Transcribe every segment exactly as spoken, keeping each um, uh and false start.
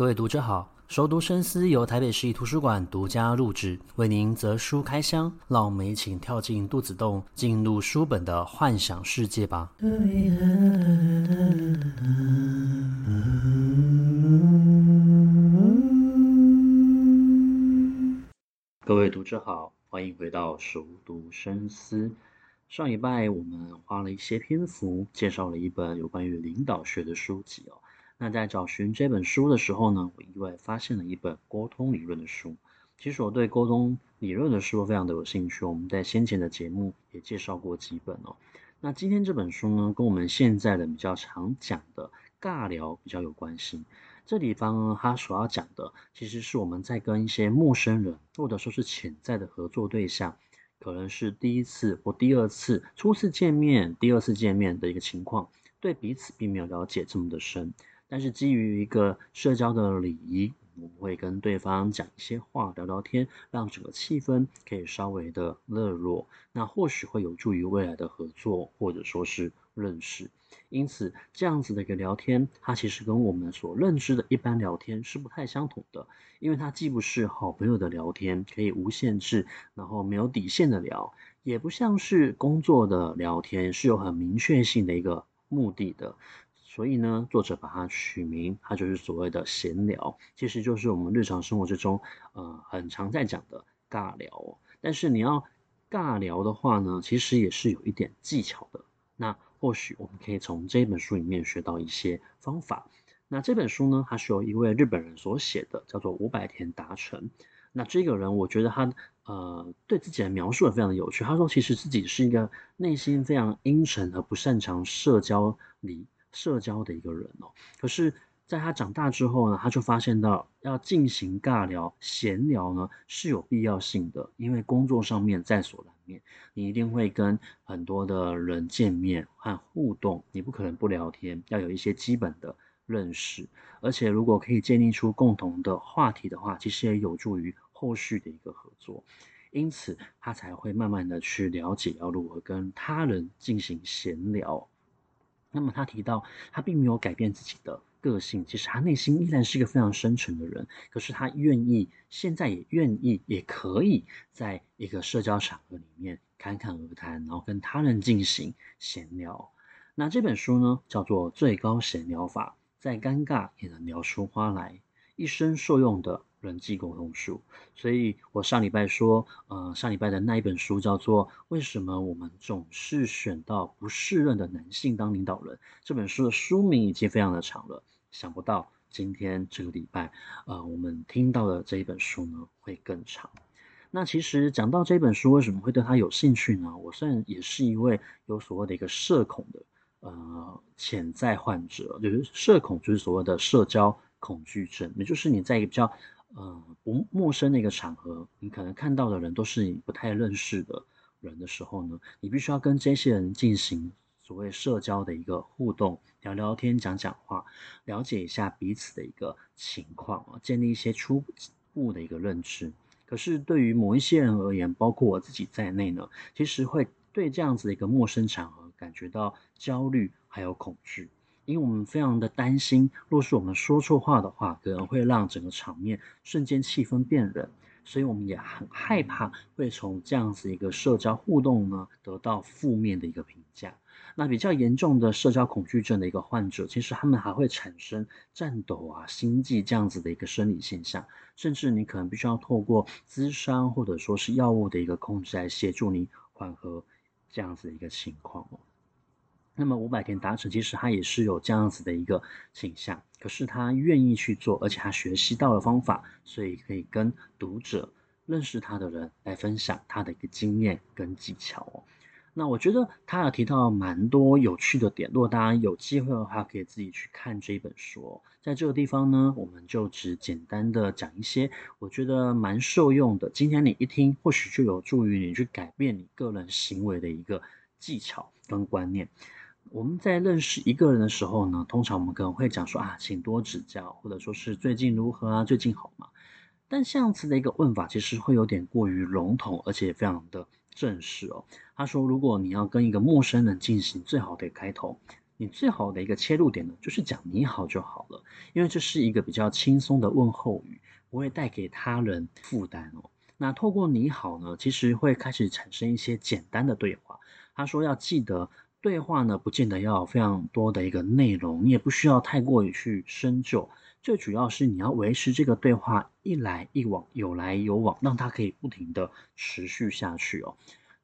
各位读者好，熟读深思由台北市立图书馆独家录制，为您择书开箱，让我们一起跳进肚子洞，进入书本的幻想世界吧。各位读者好，欢迎回到熟读深思。上一拜我们花了一些篇幅介绍了一本有关于领导学的书籍哦。那在找寻这本书的时候呢，我意外发现了一本沟通理论的书。其实我对沟通理论的书非常的有兴趣，我们在先前的节目也介绍过几本哦。那今天这本书呢，跟我们现在的比较常讲的尬聊比较有关系。这地方他所要讲的，其实是我们在跟一些陌生人，或者说是潜在的合作对象，可能是第一次或第二次、初次见面、第二次见面的一个情况，对彼此并没有了解这么的深。但是基于一个社交的礼仪，我们会跟对方讲一些话，聊聊天，让整个气氛可以稍微的热络，那或许会有助于未来的合作或者说是认识。因此这样子的一个聊天，它其实跟我们所认知的一般聊天是不太相同的，因为它既不是好朋友的聊天，可以无限制然后没有底线的聊，也不像是工作的聊天，是有很明确性的一个目的的。所以呢，作者把它取名，它就是所谓的闲聊，其实就是我们日常生活之中，呃，很常在讲的尬聊哦。但是你要尬聊的话呢，其实也是有一点技巧的。那或许我们可以从这本书里面学到一些方法。那这本书呢，它是由一位日本人所写的，叫做伍百田达成。那这个人，我觉得他呃对自己的描述也非常的有趣。他说，其实自己是一个内心非常阴沉和不擅长社交里。社交的一个人哦，可是在他长大之后呢，他就发现到要进行尬聊、闲聊呢是有必要性的，因为工作上面在所难免，你一定会跟很多的人见面和互动，你不可能不聊天，要有一些基本的认识，而且如果可以建立出共同的话题的话，其实也有助于后续的一个合作。因此他才会慢慢的去了解要如何跟他人进行闲聊。那么他提到，他并没有改变自己的个性，其实他内心依然是一个非常深沉的人，可是他愿意，现在也愿意，也可以在一个社交场合里面侃侃而谈，然后跟他人进行闲聊。那这本书呢，叫做《最高闲聊法》，再尴尬也能聊出花来，一生受用的人际沟通术。所以我上礼拜说，呃，上礼拜的那一本书叫做《为什么我们总是选到不适任的男性当领导人》，这本书的书名已经非常的长了。想不到今天这个礼拜，呃，我们听到的这一本书呢会更长。那其实讲到这本书，为什么会对他有兴趣呢？我虽然也是一位有所谓的一个社恐的呃潜在患者，就是社恐就是所谓的社交恐惧症，也就是你在一个比较呃，不陌生的一个场合，你可能看到的人都是你不太认识的人的时候呢，你必须要跟这些人进行所谓社交的一个互动，聊聊天、讲讲话，了解一下彼此的一个情况，建立一些初步的一个认知。可是对于某一些人而言，包括我自己在内呢，其实会对这样子的一个陌生场合感觉到焦虑还有恐惧。因为我们非常的担心，若是我们说错话的话，可能会让整个场面瞬间气氛变冷，所以我们也很害怕会从这样子一个社交互动呢得到负面的一个评价。那比较严重的社交恐惧症的一个患者，其实他们还会产生战斗啊、心悸这样子的一个生理现象，甚至你可能必须要透过咨商或者说是药物的一个控制来协助你缓和这样子的一个情况哦。那么伍百田达成其实他也是有这样子的一个倾向，可是他愿意去做，而且他学习到了方法，所以可以跟读者、认识他的人来分享他的一个经验跟技巧哦。那我觉得他有提到蛮多有趣的点，如果大家有机会的话，可以自己去看这本书哦。在这个地方呢，我们就只简单的讲一些我觉得蛮受用的，今天你一听，或许就有助于你去改变你个人行为的一个技巧跟观念。我们在认识一个人的时候呢，通常我们可能会讲说啊，请多指教，或者说是最近如何啊，最近好吗？但这样子的一个问法其实会有点过于笼统，而且也非常的正式哦。他说，如果你要跟一个陌生人进行最好的开头，你最好的一个切入点呢，就是讲你好就好了，因为这是一个比较轻松的问候语，不会带给他人负担哦。那透过你好呢，其实会开始产生一些简单的对话。他说要记得，对话呢不见得要有非常多的一个内容，你也不需要太过于去深究，最主要是你要维持这个对话一来一往，有来有往，让它可以不停的持续下去哦。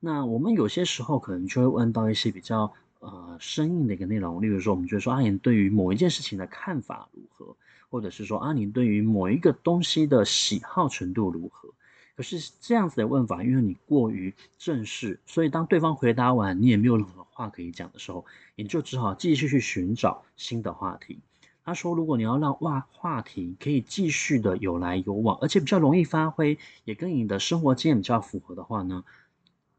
那我们有些时候可能就会问到一些比较呃生硬的一个内容，例如说我们就会说啊，你对于某一件事情的看法如何，或者是说啊，你对于某一个东西的喜好程度如何。可是这样子的问法，因为你过于正式，所以当对方回答完，你也没有任何话可以讲的时候，你就只好继续去寻找新的话题。他说，如果你要让哇话题可以继续的有来有往，而且比较容易发挥，也跟你的生活经验比较符合的话呢，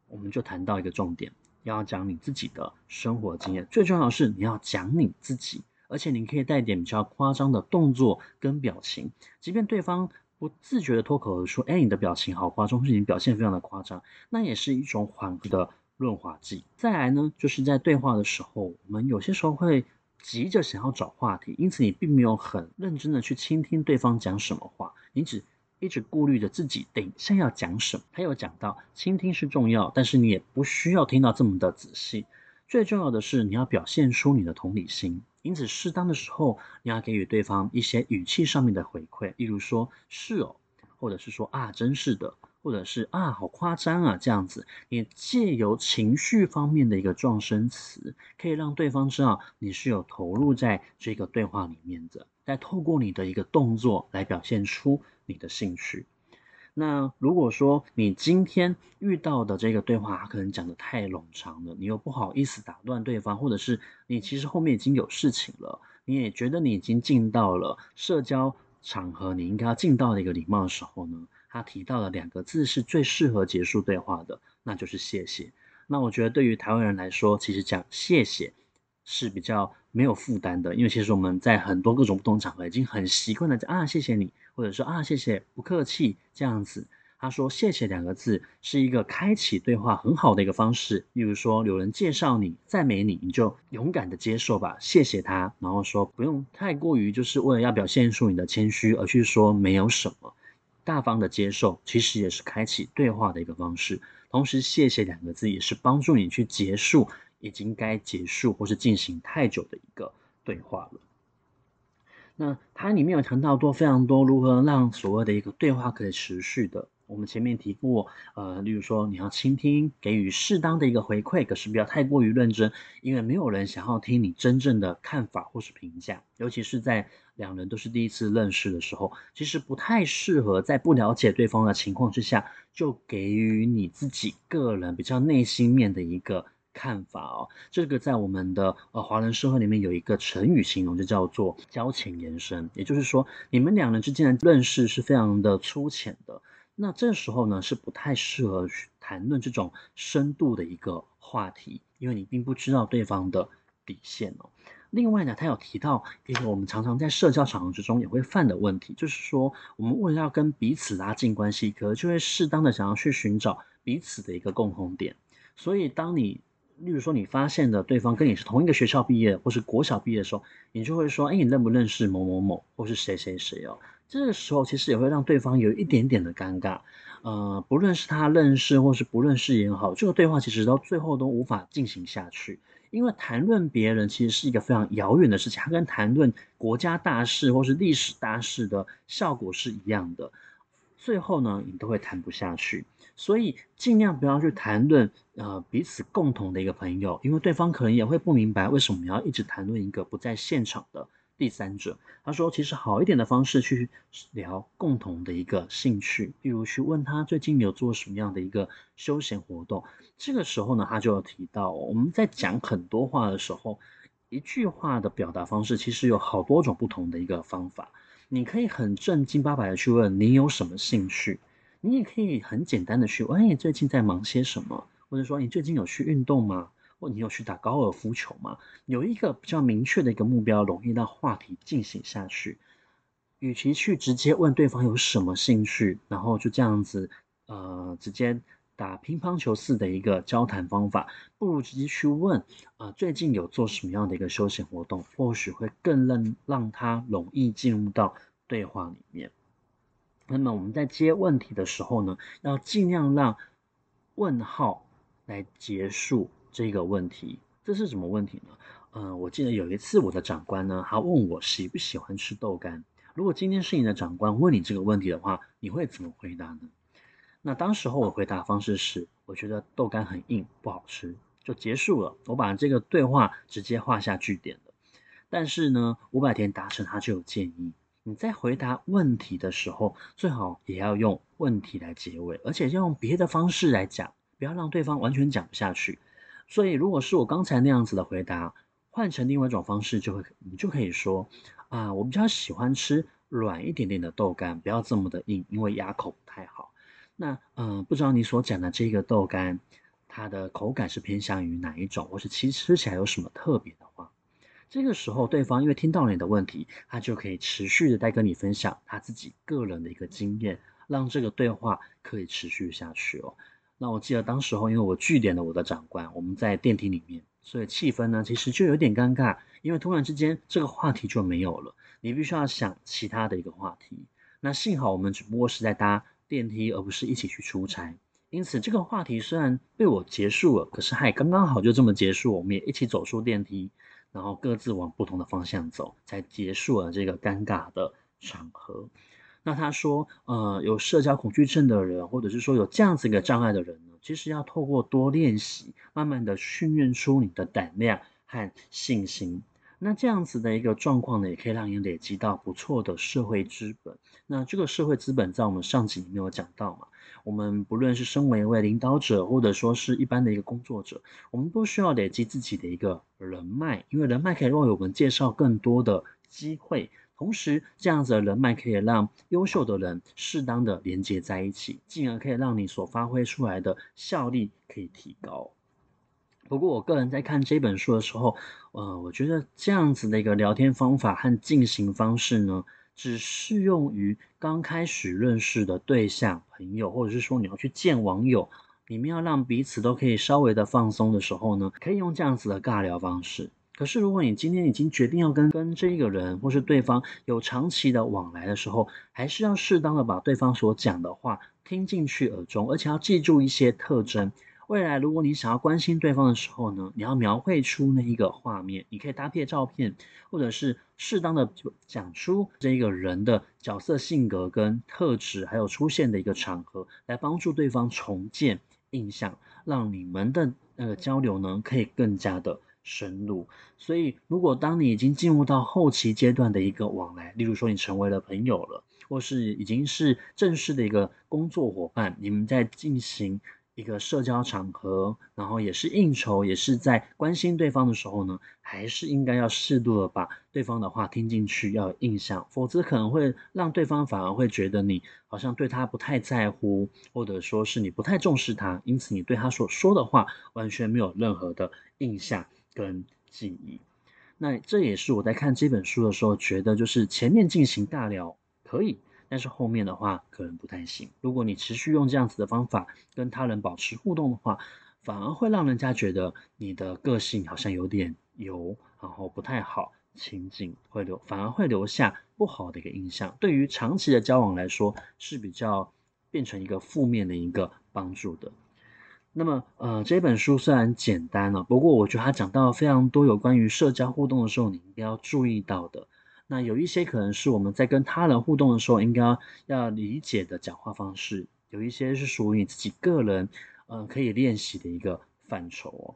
我们就谈到一个重点，要讲你自己的生活经验。最重要的是你要讲你自己，而且你可以带点比较夸张的动作跟表情，即便对方不自觉的脱口而出，哎，你的表情好夸张，或是你表现非常的夸张，那也是一种缓和的润滑剂。再来呢，就是在对话的时候，我们有些时候会急着想要找话题，因此你并没有很认真的去倾听对方讲什么话，你只一直顾虑着自己等一下要讲什么。还有讲到倾听是重要，但是你也不需要听到这么的仔细，最重要的是你要表现出你的同理心，因此适当的时候你要给予对方一些语气上面的回馈，例如说是哦，或者是说啊真是的，或者是啊好夸张啊这样子。你借由情绪方面的一个撞声词，可以让对方知道你是有投入在这个对话里面的，再透过你的一个动作来表现出你的兴趣。那如果说你今天遇到的这个对话，它可能讲得太冗长了，你又不好意思打断对方，或者是你其实后面已经有事情了，你也觉得你已经尽到了社交场合你应该要尽到的一个礼貌的时候呢，他提到的两个字是最适合结束对话的，那就是谢谢。那我觉得对于台湾人来说，其实讲谢谢是比较没有负担的，因为其实我们在很多各种不同场合已经很习惯的讲啊谢谢你，或者说啊谢谢不客气这样子。他说谢谢两个字是一个开启对话很好的一个方式，例如说有人介绍你赞美你，你就勇敢的接受吧，谢谢他，然后说不用太过于就是为了要表现出你的谦虚而去说没有什么，大方的接受其实也是开启对话的一个方式。同时谢谢两个字也是帮助你去结束已经该结束或是进行太久的一个对话了。那它里面有谈到多非常多如何让所谓的一个对话可以持续的，我们前面提过，呃，例如说你要倾听，给予适当的一个回馈，可是不要太过于认真，因为没有人想要听你真正的看法或是评价，尤其是在两人都是第一次认识的时候，其实不太适合在不了解对方的情况之下，就给予你自己个人比较内心面的一个看法哦。这个在我们的呃华人社会里面有一个成语形容，就叫做交浅言深，也就是说你们两人之间的认识是非常的粗浅的，那这时候呢是不太适合谈论这种深度的一个话题，因为你并不知道对方的底线哦。另外呢，他有提到一个我们常常在社交场合之中也会犯的问题，就是说我们为了要跟彼此拉近关系，可就会适当的想要去寻找彼此的一个共同点，所以当你例如说你发现的对方跟你是同一个学校毕业或是国小毕业的时候，你就会说，哎，你认不认识某某某或是谁谁谁哦。这个时候其实也会让对方有一点点的尴尬，呃，不论是他认识或是不认识也好，这个对话其实到最后都无法进行下去，因为谈论别人其实是一个非常遥远的事情，它跟谈论国家大事或是历史大事的效果是一样的，最后呢你都会谈不下去。所以尽量不要去谈论呃彼此共同的一个朋友，因为对方可能也会不明白为什么要一直谈论一个不在现场的第三者。他说其实好一点的方式去聊共同的一个兴趣，例如去问他最近有做什么样的一个休闲活动。这个时候呢他就有提到，我们在讲很多话的时候，一句话的表达方式其实有好多种不同的一个方法，你可以很正经八百的去问你有什么兴趣，你也可以很简单的去问，哎，你最近在忙些什么？或者说你最近有去运动吗？或你有去打高尔夫球吗？有一个比较明确的一个目标，容易让话题进行下去。与其去直接问对方有什么兴趣，然后就这样子，呃，直接打乒乓球式的一个交谈方法，不如直接去问啊、呃，最近有做什么样的一个休闲活动，或许会更让让他容易进入到对话里面。那么我们在接问题的时候呢，要尽量让问号来结束这个问题。这是什么问题呢？嗯、呃，我记得有一次我的长官呢，他问我喜不喜欢吃豆干。如果今天是你的长官问你这个问题的话，你会怎么回答呢？那当时候我回答方式是，我觉得豆干很硬，不好吃，就结束了。我把这个对话直接画下句点了。但是呢，伍佰田达成他就有建议，你在回答问题的时候，最好也要用问题来结尾，而且要用别的方式来讲，不要让对方完全讲不下去。所以，如果是我刚才那样子的回答，换成另外一种方式，就会你就可以说啊，我比较喜欢吃软一点点的豆干，不要这么的硬，因为牙口不太好。那嗯、呃，不知道你所讲的这个豆干，它的口感是偏向于哪一种，或是其实吃起来有什么特别的话？这个时候，对方因为听到你的问题，他就可以持续的在跟你分享他自己个人的一个经验，让这个对话可以持续下去哦。那我记得当时候，因为我据点了我的长官，我们在电梯里面，所以气氛呢其实就有点尴尬，因为突然之间这个话题就没有了，你必须要想其他的一个话题。那幸好我们只不过是在搭电梯，而不是一起去出差。因此这个话题虽然被我结束了，可是还刚刚好就这么结束，我们也一起走出电梯，然后各自往不同的方向走，才结束了这个尴尬的场合。那他说呃，有社交恐惧症的人，或者是说有这样子一个障碍的人呢，其实要透过多练习，慢慢的训练出你的胆量和信心。那这样子的一个状况呢，也可以让你累积到不错的社会资本。那这个社会资本在我们上集里面有讲到嘛，我们不论是身为一位领导者，或者说是一般的一个工作者，我们都需要累积自己的一个人脉，因为人脉可以为我们介绍更多的机会，同时这样子的人脉可以让优秀的人适当的连接在一起，进而可以让你所发挥出来的效力可以提高。不过我个人在看这本书的时候，呃，我觉得这样子的一个聊天方法和进行方式呢，只适用于刚开始认识的对象、朋友，或者是说你要去见网友，你们要让彼此都可以稍微的放松的时候呢，可以用这样子的尬聊方式。可是如果你今天已经决定要跟跟这个人或是对方有长期的往来的时候，还是要适当的把对方所讲的话听进去耳中，而且要记住一些特征。未来如果你想要关心对方的时候呢，你要描绘出那一个画面，你可以搭配照片，或者是适当的讲出这个人的角色性格跟特质，还有出现的一个场合，来帮助对方重建印象，让你们的那个交流呢可以更加的深入。所以如果当你已经进入到后期阶段的一个往来，例如说你成为了朋友了，或是已经是正式的一个工作伙伴，你们在进行一个社交场合，然后也是应酬，也是在关心对方的时候呢，还是应该要适度的把对方的话听进去，要有印象，否则可能会让对方反而会觉得你好像对他不太在乎，或者说是你不太重视他，因此你对他所说的话完全没有任何的印象跟记忆。那这也是我在看这本书的时候觉得，就是前面进行尬聊可以，但是后面的话可能不太行。如果你持续用这样子的方法跟他人保持互动的话，反而会让人家觉得你的个性好像有点油，然后不太好亲近，会留反而会留下不好的一个印象，对于长期的交往来说是比较变成一个负面的一个帮助的。那么呃，这本书虽然简单了，不过我觉得他讲到非常多有关于社交互动的时候你应该要注意到的，那有一些可能是我们在跟他人互动的时候应该 要, 要理解的讲话方式，有一些是属于你自己个人、呃、可以练习的一个范畴、哦、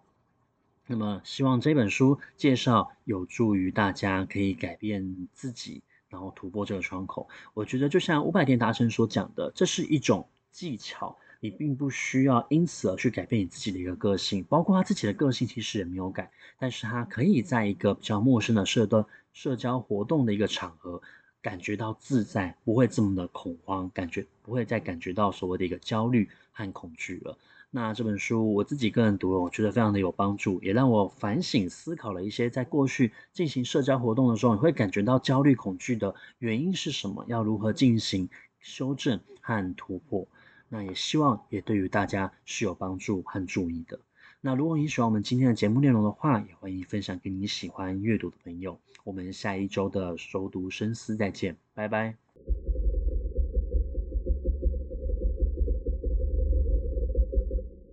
那么希望这本书介绍有助于大家可以改变自己，然后突破这个窗口。我觉得就像伍佰田达成所讲的，这是一种技巧，你并不需要因此而去改变你自己的一个个性，包括他自己的个性其实也没有改，但是他可以在一个比较陌生的社段社交活动的一个场合感觉到自在，不会这么的恐慌，感觉不会再感觉到所谓的一个焦虑和恐惧了。那这本书我自己个人读了，我觉得非常的有帮助，也让我反省思考了一些在过去进行社交活动的时候你会感觉到焦虑恐惧的原因是什么，要如何进行修正和突破。那也希望也对于大家是有帮助和注意的。那如果你喜欢我们今天的节目内容的话，也欢迎分享给你喜欢阅读的朋友。我们下一周的熟读深思再见，拜拜。